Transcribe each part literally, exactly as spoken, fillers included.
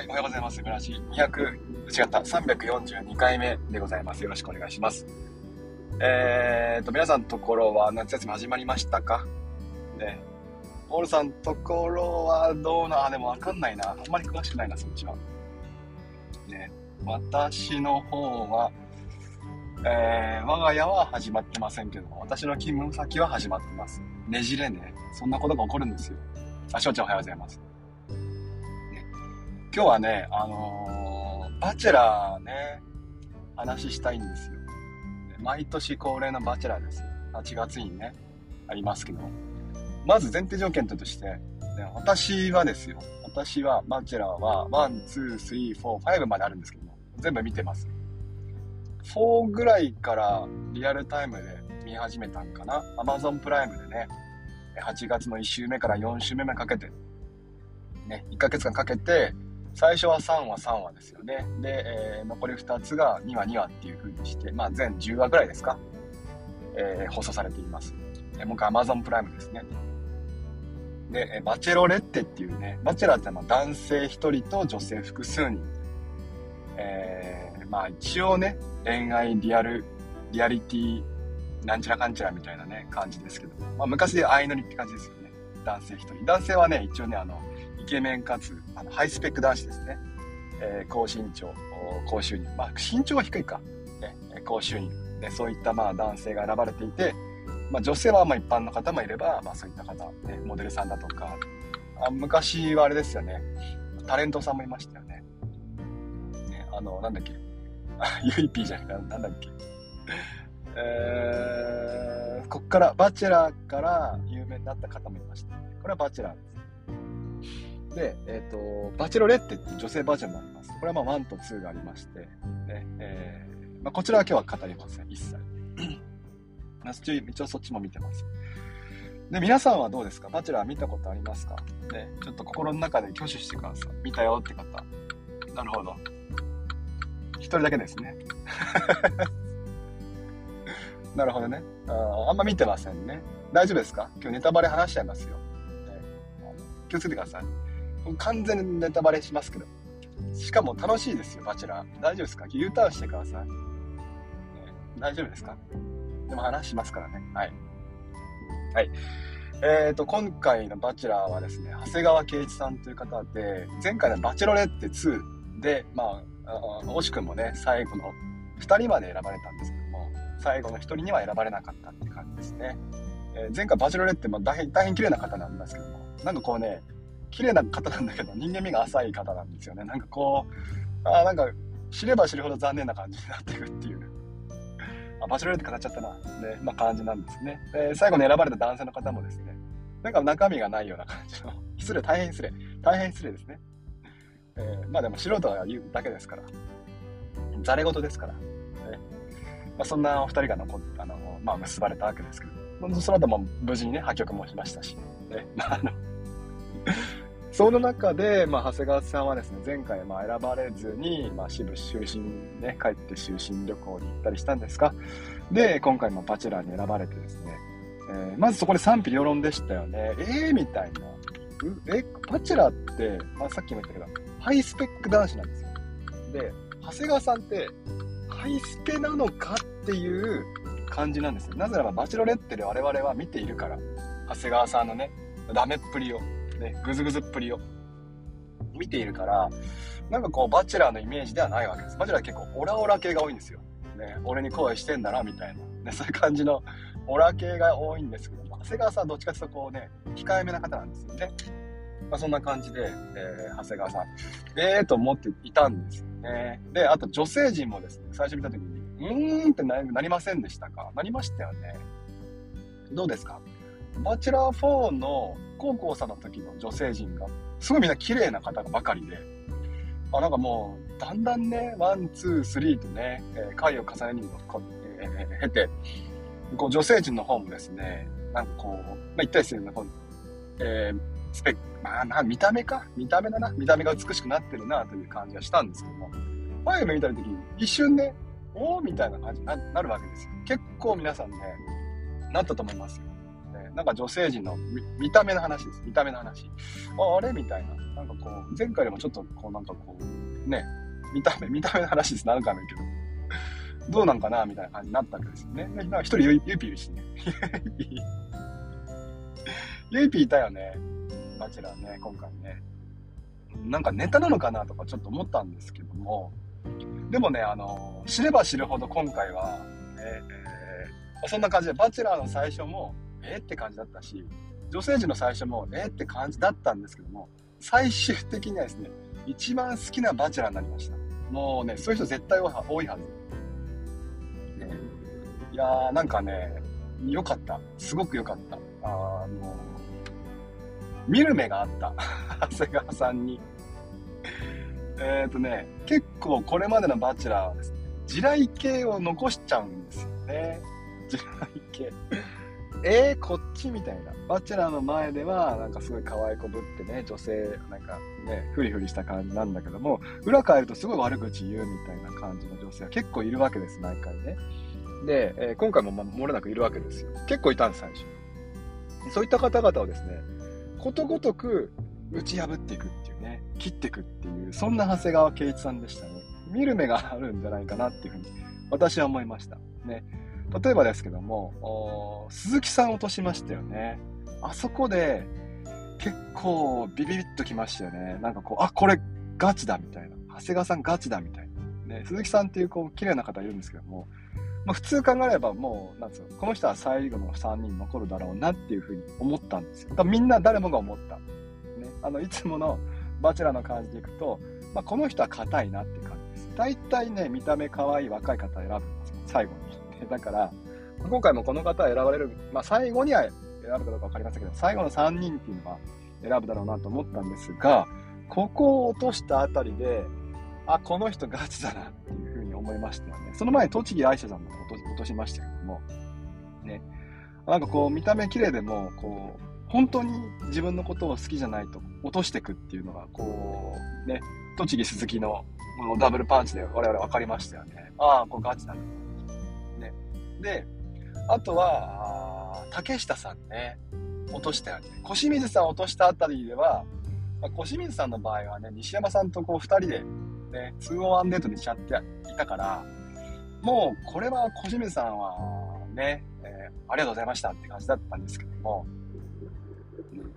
はい、おはようございます。ブラシにひゃく、違った、さんびゃくよんじゅうにかいめでございます。よろしくお願いします。えーと、皆さんのところは夏休み始まりましたかね。オールさんのところはどうな、でもわかんないな。あんまり詳しくないな、そっちは。ね、私の方は、えー、我が家は始まってませんけど、私の勤務先は始まってます。ねじれね。そんなことが起こるんですよ。あ、しょうちゃんおはようございます。今日はね、あのー、バチェラーね、話したいんですよ。毎年恒例のバチェラーです。はちがつにね、ありますけど。まず前提条件として、ね、私はですよ。私は、バチェラーは、いち、に、さん、よん、ごまであるんですけども、全部見てます。よんぐらいからリアルタイムで見始めたんかな。Amazon プライムでね、はちがつのいっしゅうめからよんしゅうめまでかけて、ね、いっかげつかんかけて、最初はさんわ、さんわですよね。で、えー、残りふたつがにわ、にわっていう風にして、まあ、全じゅうわぐらいですか、えー、放送されています。えー、もう一回 Amazon プライムですね。で、えー、バチェロレッテっていうね、バチェラーってのは男性ひとりと女性複数人。えー、まあ一応ね、恋愛リアル、リアリティ、なんちゃらかんちゃらみたいなね、感じですけど、まあ昔で相乗りって感じですよね。男性ひとり。男性はね、一応ね、あの、イケメンかつあのハイスペック男子ですね、えー、高身長高収入、まあ、身長は低いか、ね、高収入、ね、そういったまあ男性が選ばれていて、まあ、女性はまあ一般の方もいれば、まあ、そういった方、ね、モデルさんだとか、あ昔はあれですよね、タレントさんもいましたよね、ね、あのなんだっけユイピーじゃなくてなんだっけえー、こっからバチェラーから有名になった方もいました、ね、これはバチェラーです。で、えっと、バチェロレッテって女性バージョンもあります。これはまあいちとにがありまして、ねえーまあ、こちらは今日は語りません、一切。一応そっちも見てます。で、皆さんはどうですか？バチェラー見たことありますか？ね、ちょっと心の中で挙手してください。見たよって方。なるほど。一人だけですね。なるほどね。あ、あんま見てませんね。大丈夫ですか？今日ネタバレ話しちゃいますよ。気をつけてください。完全にネタバレしますけど、しかも楽しいですよ、バチェラー。大丈夫ですか？ U ターンしてください、ね、大丈夫ですか？でも話しますからね。はい、はい、えーと今回のバチェラーはですね、長谷川圭一さんという方で、前回のバチェロレッテにで、まあ、惜しくもね、最後のふたりまで選ばれたんですけども、最後のひとりには選ばれなかったって感じですね。えー、前回バチェロレッテ、まあ、大変、大変綺麗な方なんですけども、なんかこうね、綺麗な方なんだけど、人間味が浅い方なんですよね。なんかこう、あ、なんか知れば知るほど残念な感じになっていくっていう。あ、バチェロレッテ語っちゃったな。ね、まあ感じなんですね。で、最後に選ばれた男性の方もですね、なんか中身がないような感じの、失礼、大変失礼、大変失礼ですね。えー、まあでも素人が言うだけですから、ざれ事ですから、ね。まあそんなお二人が残っあの、まあ結ばれたわけですけど、その後も無事にね、破局もしましたし、ね、まああの、その中で、まあ、長谷川さんはですね、前回、まあ、選ばれずに、まあ、終身ね、帰って終身旅行に行ったりしたんですが、で、今回もバチェラーに選ばれてですね、えー、まずそこで賛否両論でしたよね。えーみたいな。え、バチェラーって、まあ、さっきも言ったけど、ハイスペック男子なんですよ。で、長谷川さんって、ハイスペなのかっていう感じなんですよ。なぜならば、バチェロレッテで我々は見ているから、長谷川さんのね、ダメっぷりを。ね、グズグズっぷりを見ているから、なんかこうバチェラーのイメージではないわけです。バチェラー結構オラオラ系が多いんですよ、ね、俺に恋してんだなみたいな、ね、そういう感じのオラ系が多いんですけど、長谷川さんはどっちかというとこうね、控えめな方なんですよね、まあ、そんな感じで、えー、長谷川さんえーと思っていたんですよね。で、あと女性陣もですね、最初見た時にうーんって な, なりませんでしたか？なりましたよね。どうですか？バチェラーよんの高校さんの時の女性陣がすごいみんな綺麗な方ばかりで、あ、なんかもうだんだんね、ワンツースリーとね、えー、回を重ねに経て、こう女性陣の方もですね、なんかこう、まあ、一体ですね、こう、えー、スペック、まあな、見た目か、見た目だな、見た目が美しくなってるなという感じはしたんですけども、前を見た時に一瞬ね、おーみたいな感じになるわけですよ。結構皆さんね、なったと思いますよ。ね、なんか女性陣の 見, 見た目の話です見た目の話 あ, あれみたいな、なんかこう前回でもちょっとこうなんかこうね見た目見た目の話です何回も言うけどどうなんかなみたいな感じになったわけですよね。なんか一人ゆいぴいるしねゆいぴいいたよね、バチェラーね、今回ね。なんかネタなのかなとかちょっと思ったんですけども、でもね、あの知れば知るほど今回は、えー、そんな感じでバチェラーの最初もえー、って感じだったし、女性陣の最初もえー、って感じだったんですけども、最終的にはですね、一番好きなバチェラーになりました。もうね、そういう人絶対多いはず、ね、いやーなんかね、良かった、すごく良かった。あの見る目があった長谷川さんにえっとね、結構これまでのバチェラーはですね、地雷系を残しちゃうんですよね。地雷系えー、こっちみたいな。バチェラーの前ではなんかすごい可愛い子ぶってね、女性なんかねフリフリした感じなんだけども、裏返るとすごい悪口言うみたいな感じの女性は結構いるわけです、毎回ね。で、えー、今回もまあ漏れなくいるわけですよ。結構いたんです最初。そういった方々をですね、ことごとく打ち破っていくっていうね、切っていくっていう、そんな長谷川圭一さんでしたね。見る目があるんじゃないかなっていうふうに私は思いましたね。例えばですけども、鈴木さん落としましたよね。あそこで結構ビビビッときましたよね。なんかこう、あ、これガチだみたいな、長谷川さんガチだみたいな、ね、鈴木さんっていうこう綺麗な方いるんですけども、まあ、普通考えればもうなんつうの、この人は最後のさんにん残るだろうなっていうふうに思ったんですよ。だからみんな誰もが思った、ね、あのいつものバチェラーの感じでいくと、まあ、この人は硬いなって感じです。大体ね、見た目可愛い若い方選ぶんですよ最後に、ね、だから今回もこの方は選ばれる、まあ、最後には選ぶかどうか分かりませんけど、最後のさんにんっていうのは選ぶだろうなと思ったんですが、ここを落としたあたりで、あ、この人ガチだなっていう思いましたよね。その前に栃木愛車さんも落と、落としましたけども、ね、なんかこう見た目綺麗でもこう本当に自分のことを好きじゃないと落としていくっていうのがこうね、栃木鈴木のダブルパンチで我々分かりましたよね。ああ、これガチだね。ね、で、あとは竹下さんね、落としたよね。小清水さん落としたあたりでは、小清水さんの場合はね、西山さんとこうふたりでね、にオンワンデートにしちゃっていたから、もうこれは小清水さんはね、えー、ありがとうございましたって感じだったんですけども、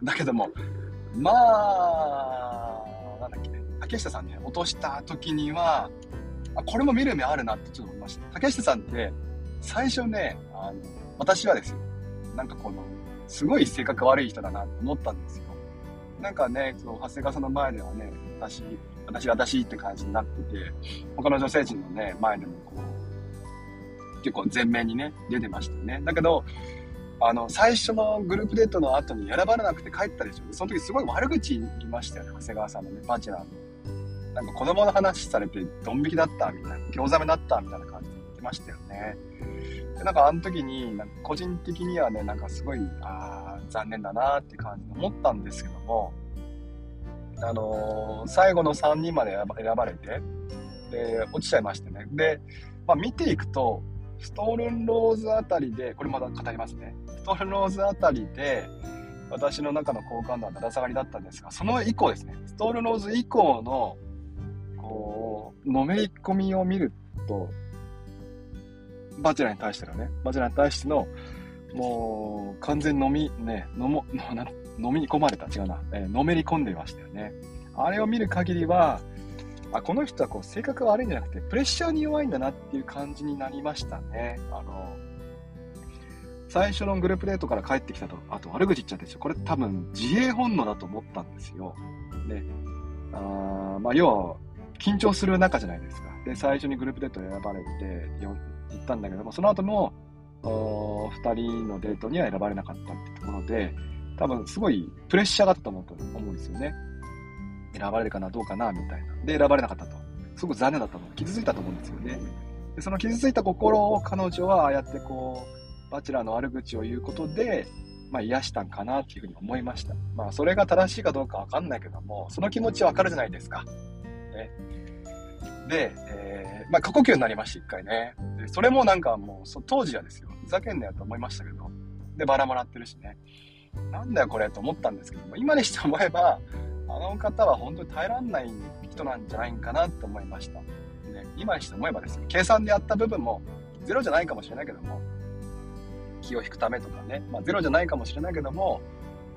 だけどもまあなんだっけ、竹下さんね、落とした時には、あ、これも見る目あるなってちょっと思いました。竹下さんって最初ね、あの私はですよ、なんかこのすごい性格悪い人だなと思ったんですよ。なんかね、その長谷川さんの前ではね、私私私って感じになってて、他の女性陣のね前でもこう結構前面にね出てましたね。だけどあの最初のグループデートの後に選ばれなくて帰ったでしょ。その時すごい悪口言いましたよね、長谷川さんのね、バチェラーのなんか子供の話されてドン引きだったみたいな、興ざめだったみたいな感じで言ってましたよね。で、なんかあの時になんか個人的にはね、なんかすごいあ残念だなって感じで思ったんですけども、あのー、最後のさんにんまで選ばれて、で落ちちゃいましてね。で、まあ、見ていくとストールンローズあたりで、これまだ語りますね、ストールンローズあたりで私の中の好感度はだだ下がりだったんですが、その以降ですね、ストールンローズ以降のこうのめり込みを見ると、バチェラーに対してのね、バチェラーに対してのもう完全飲みね、飲もうなんて飲みに込まれた違うな、えー、のめり込んでいましたよね。あれを見る限りは、あ、この人はこう性格が悪いんじゃなくてプレッシャーに弱いんだなっていう感じになりましたね。あの最初のグループデートから帰ってきたと、あと悪口言っちゃってしょ、これ多分自衛本能だと思ったんですよ、ね。あ、まあ、要は緊張する中じゃないですか。で、最初にグループデート選ばれて行ったんだけども、その後のふたりのデートには選ばれなかったってところで、多分すごいプレッシャーがあったと思うんですよね。選ばれるかなどうかなみたいな。で、選ばれなかったと。すごく残念だったと。傷ついたと思うんですよね。で、その傷ついた心を彼女はああやってこうバチェラーの悪口を言うことで、まあ、癒したんかなっていうふうに思いました。まあ、それが正しいかどうかわかんないけども、その気持ちはわかるじゃないですか。ね、で、えー、まあ過呼吸になりました一回ね。で、それもなんかもう当時はですよ、ふざけんなよと思いましたけど。でバラもらってるしね、なんだよこれと思ったんですけども、今にして思えばあの方は本当に耐えらんない人なんじゃないかなと思いました、ね、今にして思えばですね、計算でやった部分もゼロじゃないかもしれないけども、気を引くためとかね、まあ、ゼロじゃないかもしれないけども、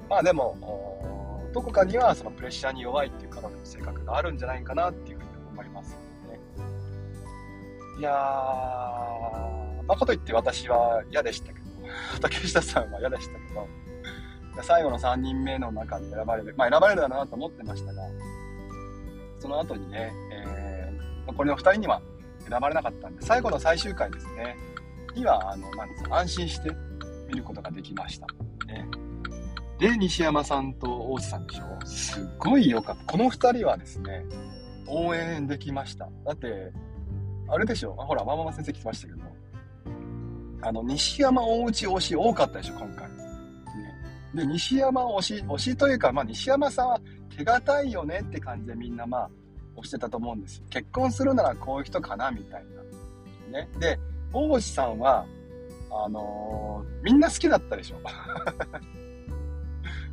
まあでもどこかにはそのプレッシャーに弱いっていう彼女の性格があるんじゃないかなっていうふうに思います、ね、いやー、まあ、かといって私は嫌でしたけど竹下さんは嫌でしたけど、最後のさんにんめの中で選ばれる、まあ、選ばれるだなと思ってましたが、その後にね、えー、残りのふたりには選ばれなかったんで、最後の最終回ですねにはあのなんですか、安心して見ることができました、ね、で西山さんと大津さんでしょ、すごい良かった。このふたりはですね応援できました。だってあれでしょ、ほらまんま先生来ましたけど、あの西山大内推し多かったでしょ今回で、西山推し、推しというか、まあ、西山さんは手堅いよねって感じでみんなまあ推してたと思うんですよ。結婚するならこういう人かなみたいな、ね、で大内さんはあのー、みんな好きだったでしょ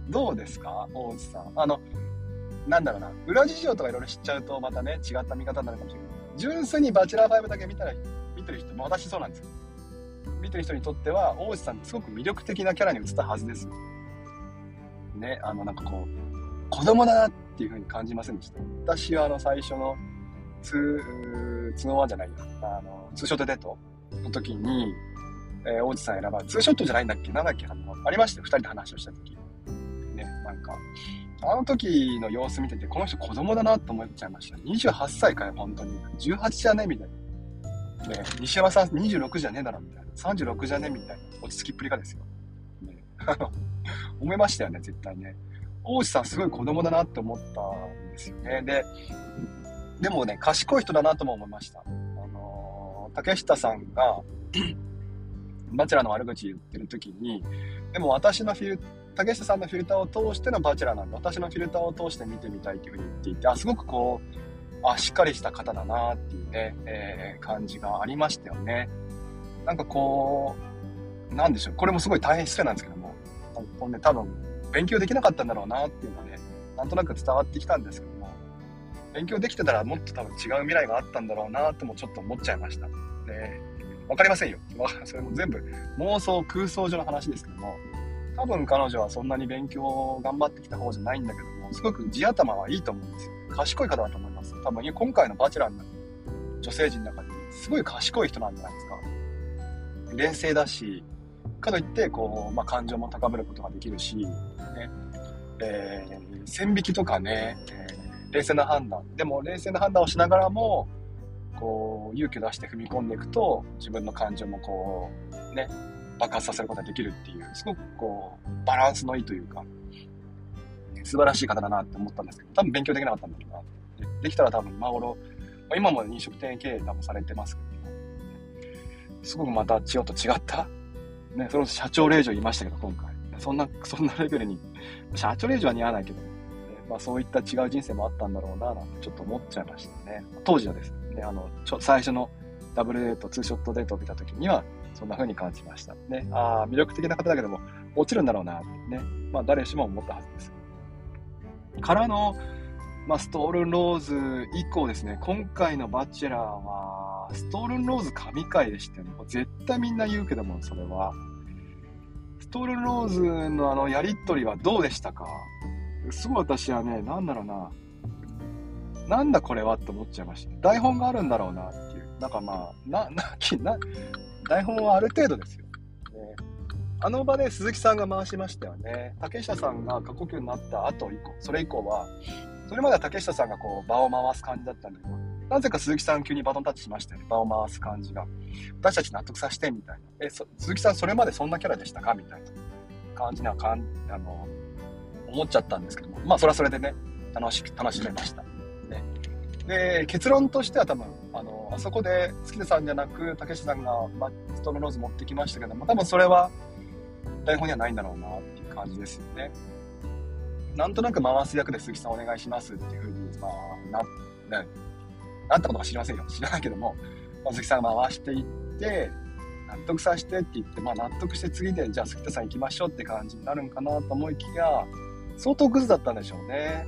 どうですか大内さん、あのなんだろうな、裏事情とかいろいろ知っちゃうとまたね違った見方になるかもしれない。純粋にバチェラーファイブだけ見たら見てる人、まあ、私そうなんですよ、見てる人にとっては大内さんってすごく魅力的なキャラに映ったはずですね、あのなんかこう子供だなっていう風に感じませんでした。私はあの最初のツーワンじゃないな、あのツーショットデートの時に、えー、王子さん選ばれ、ツーショットじゃないんだっけ、なんだっけ、あのありましたよ、ふたりで話をした時ね、なんかあの時の様子見ててこの人子供だなと思っちゃいました。にじゅうはっさいかよ、本当にじゅうはちじゃねみたいな、ね、西山さんにじゅうろくじゃねえだろみたいな、さんじゅうろくじゃねみたいな落ち着きっぷりがですよ、ね思いましたよね、絶対ね。大内さんすごい子供だなって思ったんですよね。で、でもね、賢い人だなとも思いました。あのー、竹下さんがバチェラーの悪口言ってる時に、でも私のフィル竹下さんのフィルターを通してのバチェラーなんで、私のフィルターを通して見てみたいっていうふうに言っていて、あ、すごくこうあしっかりした方だなっていうね、えー、感じがありましたよね。なんかこうなんでしょう、これもすごい大変失礼なんですけども。ね、多分勉強できなかったんだろうなっていうのはね、なんとなく伝わってきたんですけども、勉強できてたらもっと多分違う未来があったんだろうなともちょっと思っちゃいました、ね、分かりませんよ、それも全部妄想空想上の話ですけども、多分彼女はそんなに勉強を頑張ってきた方じゃないんだけども、すごく地頭はいいと思うんですよ。賢い方だと思います。多分今回のバチェラーの女性陣の中ですごい賢い人なんじゃないですか。冷静だしかといってこう、まあ、感情も高めることができるし、ねえー、線引きとかね、えー、冷静な判断、でも冷静な判断をしながらもこう勇気を出して踏み込んでいくと自分の感情もこう、ね、爆発させることができるっていう、すごくこうバランスのいいというか素晴らしい方だなって思ったんですけど、多分勉強できなかったんだろうな。 で, できたら多分今頃、まあ、今も飲食店経営多分されてますけど、ね、すごくまた千代と違ったね、その社長令嬢言いましたけど、今回そんなそんなレベルに社長令嬢は似合わないけど、ね、まあ、そういった違う人生もあったんだろうななんてちょっと思っちゃいましたね。当時はですね、あのちょ最初のダブルデートツーショットデートを見た時にはそんな風に感じましたね。ああ、魅力的な方だけども落ちるんだろうなってね、まあ、誰しも思ったはずですからの、まあ、ストールンローズ以降ですね、今回のバチェラーはストールンローズ神回でしたよね。絶対みんな言うけども、それはストールンローズのあのやり取りはどうでしたか。すごい私はね、なんだろうな、なんだこれはって思っちゃいました。台本があるんだろうなっていう、なんかまあななな台本はある程度ですよ、ね、あの場で鈴木さんが回しましたよね。竹下さんが過呼吸になった後以降、それ以降は、それまでは竹下さんがこう場を回す感じだったんだけど、なぜか鈴木さん急にバトンタッチしましたよね。場を回す感じが、私たち納得させてみたいな、えそ鈴木さんそれまでそんなキャラでしたかみたいな感じなかんあの思っちゃったんですけども、まあそれはそれでね楽し楽しめました、ね、で結論としては多分 あ, のあそこで月田さんじゃなく竹下さんが、ま、ストールローズ持ってきましたけども、多分それは台本にはないんだろうなっていう感じですよね。なんとなく回す役で鈴木さんお願いしますっていうふうに、まあなねなったことは知りませんよ、知らないけども、鈴木さんが回していって、納得させてって言って、まあ、納得して次でじゃあ杉田さん行きましょうって感じになるんかなと思いきや、相当グズだったんでしょうね。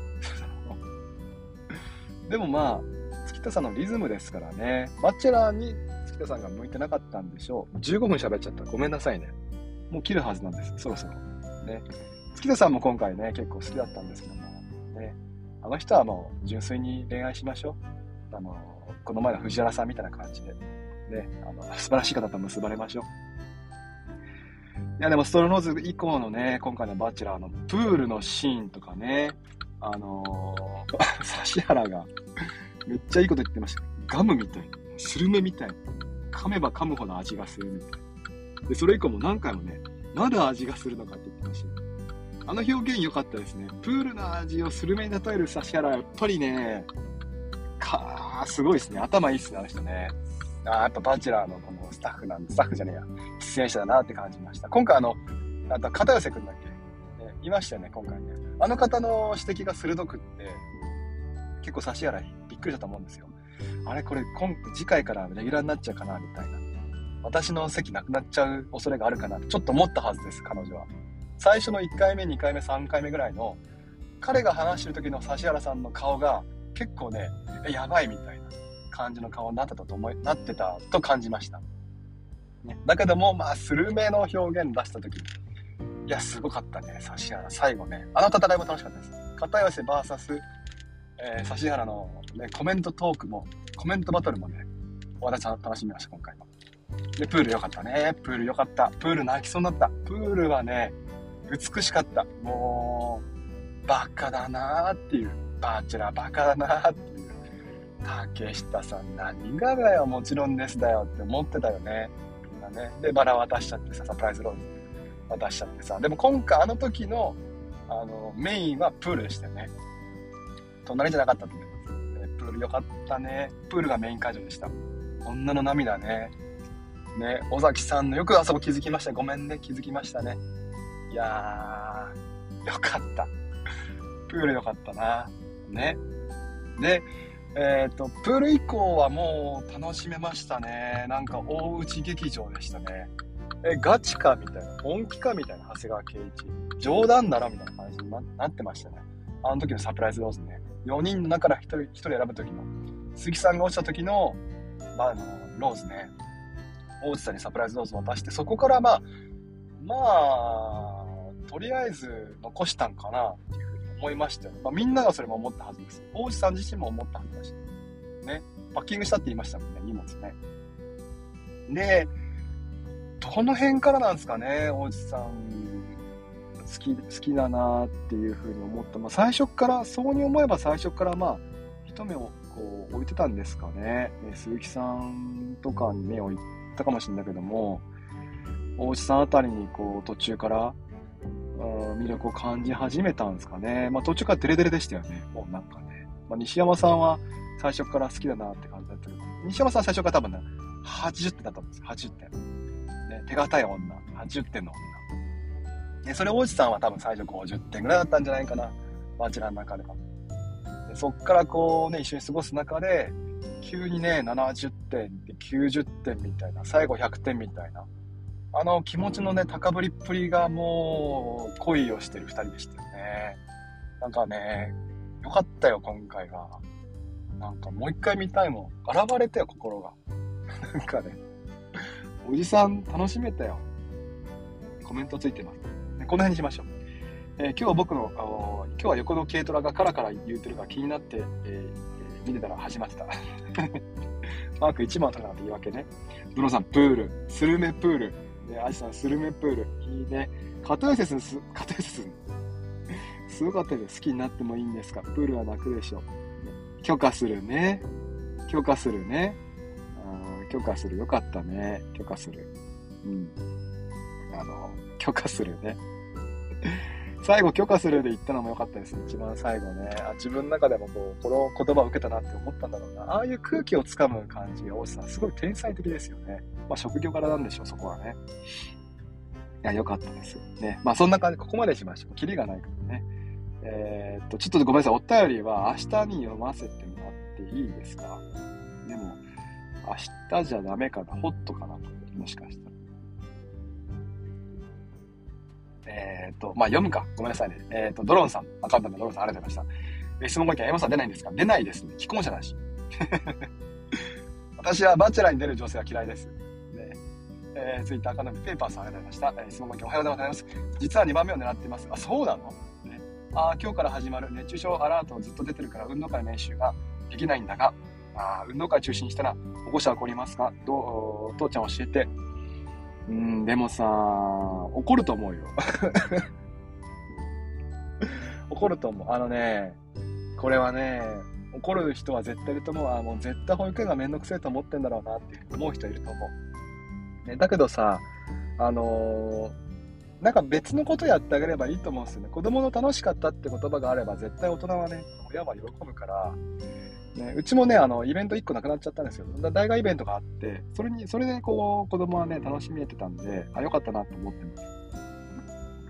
でもまあ杉田さんのリズムですからね。バチェラーに杉田さんが向いてなかったんでしょう。じゅうごふん喋っちゃった、ごめんなさいね。もう切るはずなんです、そろそろね。杉田さんも今回ね結構好きだったんですけどもね、あの人はもう純粋に恋愛しましょう。あのこの前の藤原さんみたいな感じでね、あの素晴らしい方と結ばれましょう。いやでもストローズ以降のね、今回のバチェラーのプールのシーンとかね、あの指原がめっちゃいいこと言ってました。ガムみたい、スルメみたい、噛めば噛むほど味がするみたいな。でそれ以降も何回もね、まだ味がするのかって言ってました。あの表現良かったですね。プールの味をスルメに例える指原はやっぱりね、かーすごいですね。頭いいっすね、あの人ね。あやっぱバチェラーのこのスタッフなんで、スタッフじゃねえや、出演者だなって感じました。今回あの、あと片寄せくんだっけ、ね、いましたよね、今回ね。あの方の指摘が鋭くって、結構指原びっくりだと思うんですよ。あれこれ今、次回からレギュラーになっちゃうかな、みたいな。私の席なくなっちゃう恐れがあるかな、ちょっと思ったはずです、彼女は。最初のいっかいめにかいめさんかいめぐらいの彼が話してる時の指原さんの顔が結構ねやばいみたいな感じの顔になってたと思いなってたと感じました、ね、だけどもまあスルメの表現出した時、いやすごかったね指原。最後ねあの戦いも楽しかったです。片寄せ ブイエス、えー、指原の、ね、コメントトークもコメントバトルもね私は楽しみました今回は。でプール良かったね、プール良かった。プール泣きそうになった。プールはね美しかった。もうバカだなーっていう、バチェラーバカだなーっていう、竹下さん何がだよ、もちろんですだよって思ってたよねみんなね。でバラ渡しちゃってさ、サプライズローズ渡しちゃってさ。でも今回あの時のあのメインはプールでしたよね。隣じゃなかったと思います。プールよかったね。プールがメイン会場でした。女の涙ねね、尾崎さんのよくあそこ気づきました。ごめんね、気づきましたね。いやーよかったプールよかったなね。でえっとプール以降はもう楽しめましたね。なんか大内劇場でしたね。えガチかみたいな、本気かみたいな、長谷川圭一冗談だろみたいな感じになってましたね。あの時のサプライズローズね、よにんの中からひとり、ひとり選ぶ時の杉さんが落ちた時の、まあ、あのローズね、大内さんにサプライズローズ渡して、そこからまあまあとりあえず残したんかなっていうふうに思いましたよ、まあ、みんながそれも思ったはずです。王子さん自身も思ったはずだしね。パッキングしたって言いましたもんね、荷物ね。でどの辺からなんですかね、王子さん好き、好きだなっていうふうに思った、まあ、最初からそうに思えば最初からまあ一目をこう置いてたんですかね。鈴木さんとかに目を置いたかもしれないけども、王子さんあたりにこう途中から魅力を感じ始めたんですかね。まあ、途中からデレデレでしたよね。もうなんかね、まあ、西山さんは最初から好きだなって感じだったけど、西山さん最初から多分ねはちじゅってんだったんです。はちじゅってん、ね、手堅い女、はちじゅってんの女で、それ王子さんは多分最初ごじゅってんぐらいだったんじゃないかな、バチェラーの中では。でそっからこうね一緒に過ごす中で急にねななじゅってんできゅうじゅってんみたいな、最後ひゃくてんみたいな、あの気持ちのね高ぶりっぷりがもう恋をしてるふたりでしたよね。なんかねよかったよ今回が。なんかもう一回見たいもん、現れたよ心がなんかねおじさん楽しめたよ。コメントついてます、ね、この辺にしましょう、えー、今日僕の今日は横の軽トラがカラカラ言うてるから気になって、えー、見てたら始まってたマークいちばん取らなくていいわけね。ブロさんプール、スルメプールね、アジさんスルメプールいいね。片寄せすん片寄せすんすごかったです。好きになってもいいんですか。プールは泣くでしょ、ね、許可するね、許可するね、あ許可するよかったね、許可する、うんあの許可するね最後許可するで言ったのもよかったです。一番最後ね、あ自分の中でもこうこの言葉を受けたなって思ったんだろうな。ああいう空気をつかむ感じが王子さんすごい天才的ですよね。まあ職業柄なんでしょうそこはね。いや良かったですね。まあそんな感じ、ここまでしましょう。キリがないからね。えー、っとちょっとごめんなさい、お便りは明日に読ませてもらっていいですか。でも明日じゃダメかな、ホットかな、もしかしたら。えっ、ー、と、まあ、読むか。ごめんなさいね。えっ、ー、と、ドローンさん、アカウントのドローンさん、ありがとうございました。質問ご意見、エムさん出ないんですか？出ないですね。既婚者だし。私はバチェラーに出る女性は嫌いです。えー、ツイッターアカウントペーパーさん、ありがとうございました。えー、質問ご意見、おはようございます。実はにばんめを狙っています。あ、そうなの、ね、あ今日から始まる熱中症アラートをずっと出てるから、運動会の練習ができないんだが、あ運動会中止にしたら保護者は怒りますか？どうお父ちゃん教えて。うん、でもさ怒ると思うよ。怒ると思う。あのね、これはね怒る人は絶対いると思う。あもう絶対保育園がめんどくせえと思ってんだろうなって思う人いると思う、ね、だけどさあのー、なんか別のことやってあげればいいと思うんですよね。子供の楽しかったって言葉があれば絶対大人はね親は喜ぶからね、うちもねあのイベントいっこなくなっちゃったんですけど、大学イベントがあって、それにそれでこう子供はね楽しみにやってたんで、あよかったなと思ってます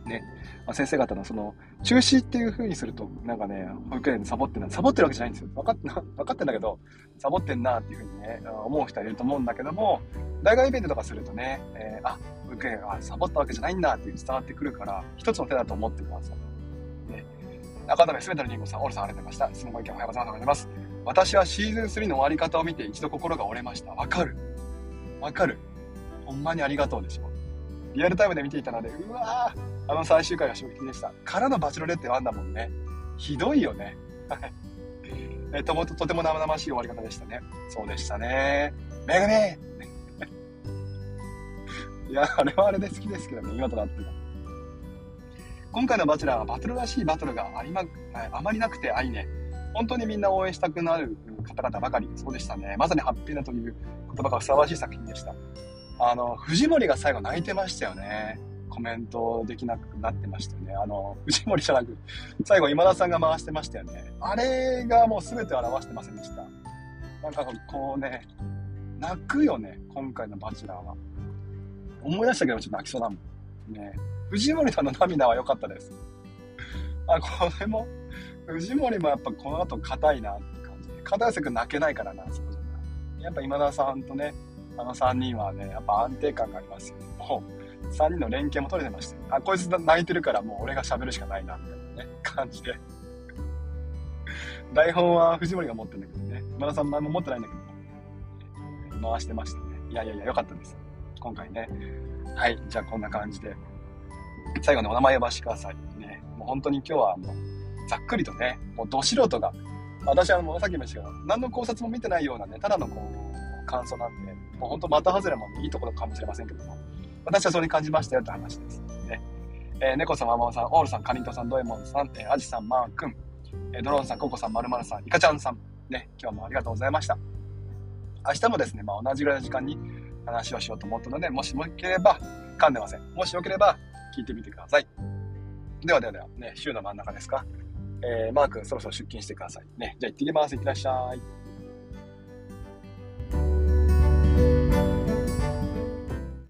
ね。まあ、先生方のその中止っていう風にするとなんかね保育園サボってなサボってるわけじゃないんですよ。分かってな分かってんだけどサボってんなっていう風にね思う人はいると思うんだけども、大学イベントとかするとね、えー、あ保育園はサボったわけじゃないんだっていう伝わってくるから、一つの手だと思ってくださいね。中田すべてのリンゴさん、オールさん、ありがとうございました。質問ご意見おはようございます。私はシーズンスリーの終わり方を見て一度心が折れました。わかる。わかる。ほんまにありがとうでしょ。リアルタイムで見ていたので、うわぁ、あの最終回が衝撃でした。からのバチェロレッテワンだもんね。ひどいよね。えっと、とても生々しい終わり方でしたね。そうでしたね。めぐみ。いや、あれはあれで好きですけどね、見事だった。今回のバチェラーはバトルらしいバトルがありま、あまりなくて、あいね。本当にみんな応援したくなる方々ばかり。そうでしたね。まさにハッピーなという言葉がふさわしい作品でした。あの、藤森が最後泣いてましたよね。コメントできなくなってましたよね。あの、藤森じゃなく、最後今田さんが回してましたよね。あれがもう全てを表してませんでした。なんかこうね、泣くよね。今回のバチェラーは。思い出したけどちょっと泣きそうだもん。ね。藤森さんの涙は良かったです。あ、これも。藤森もやっぱこの後硬いなって感じで、片寄せくん泣けないからな、そこじゃない。やっぱ今田さんとね、あのさんにんはね、やっぱ安定感がありますよね。もうさんにんの連携も取れてましたよ、ね。あ、こいつ泣いてるからもう俺が喋るしかないな、みたいなね、感じで。台本は藤森が持ってるんだけどね、今田さんも持ってないんだけど、回してましたね。いやいやいや、良かったです。今回ね。はい、じゃあこんな感じで。最後にお名前呼ばしてください。ね、もう本当に今日はもう、ざっくりとね、もうど素人が、私はもうさっき言いましたけど、何の考察も見てないようなね、ただのこう、感想なんで、もうほんとまた外れも、ね、いいところかもしれませんけども、私はそれに感じましたよって話ですね。えー、猫さん、ママさん、オールさん、かりんとさん、ドエモンさん、えー、アジさん、マー君、えー、ドローンさん、ココさん、まるまるさん、イカちゃんさん、ね、今日もありがとうございました。明日もですね、まあ同じぐらいの時間に話をしようと思ったので、もしもよければ、噛んでません。もしよければ、聞いてみてください。ではではでは、ね、週の真ん中ですか。えー、マー君そろそろ出勤してくださいね。じゃあ行ってきます。いってらっしゃい。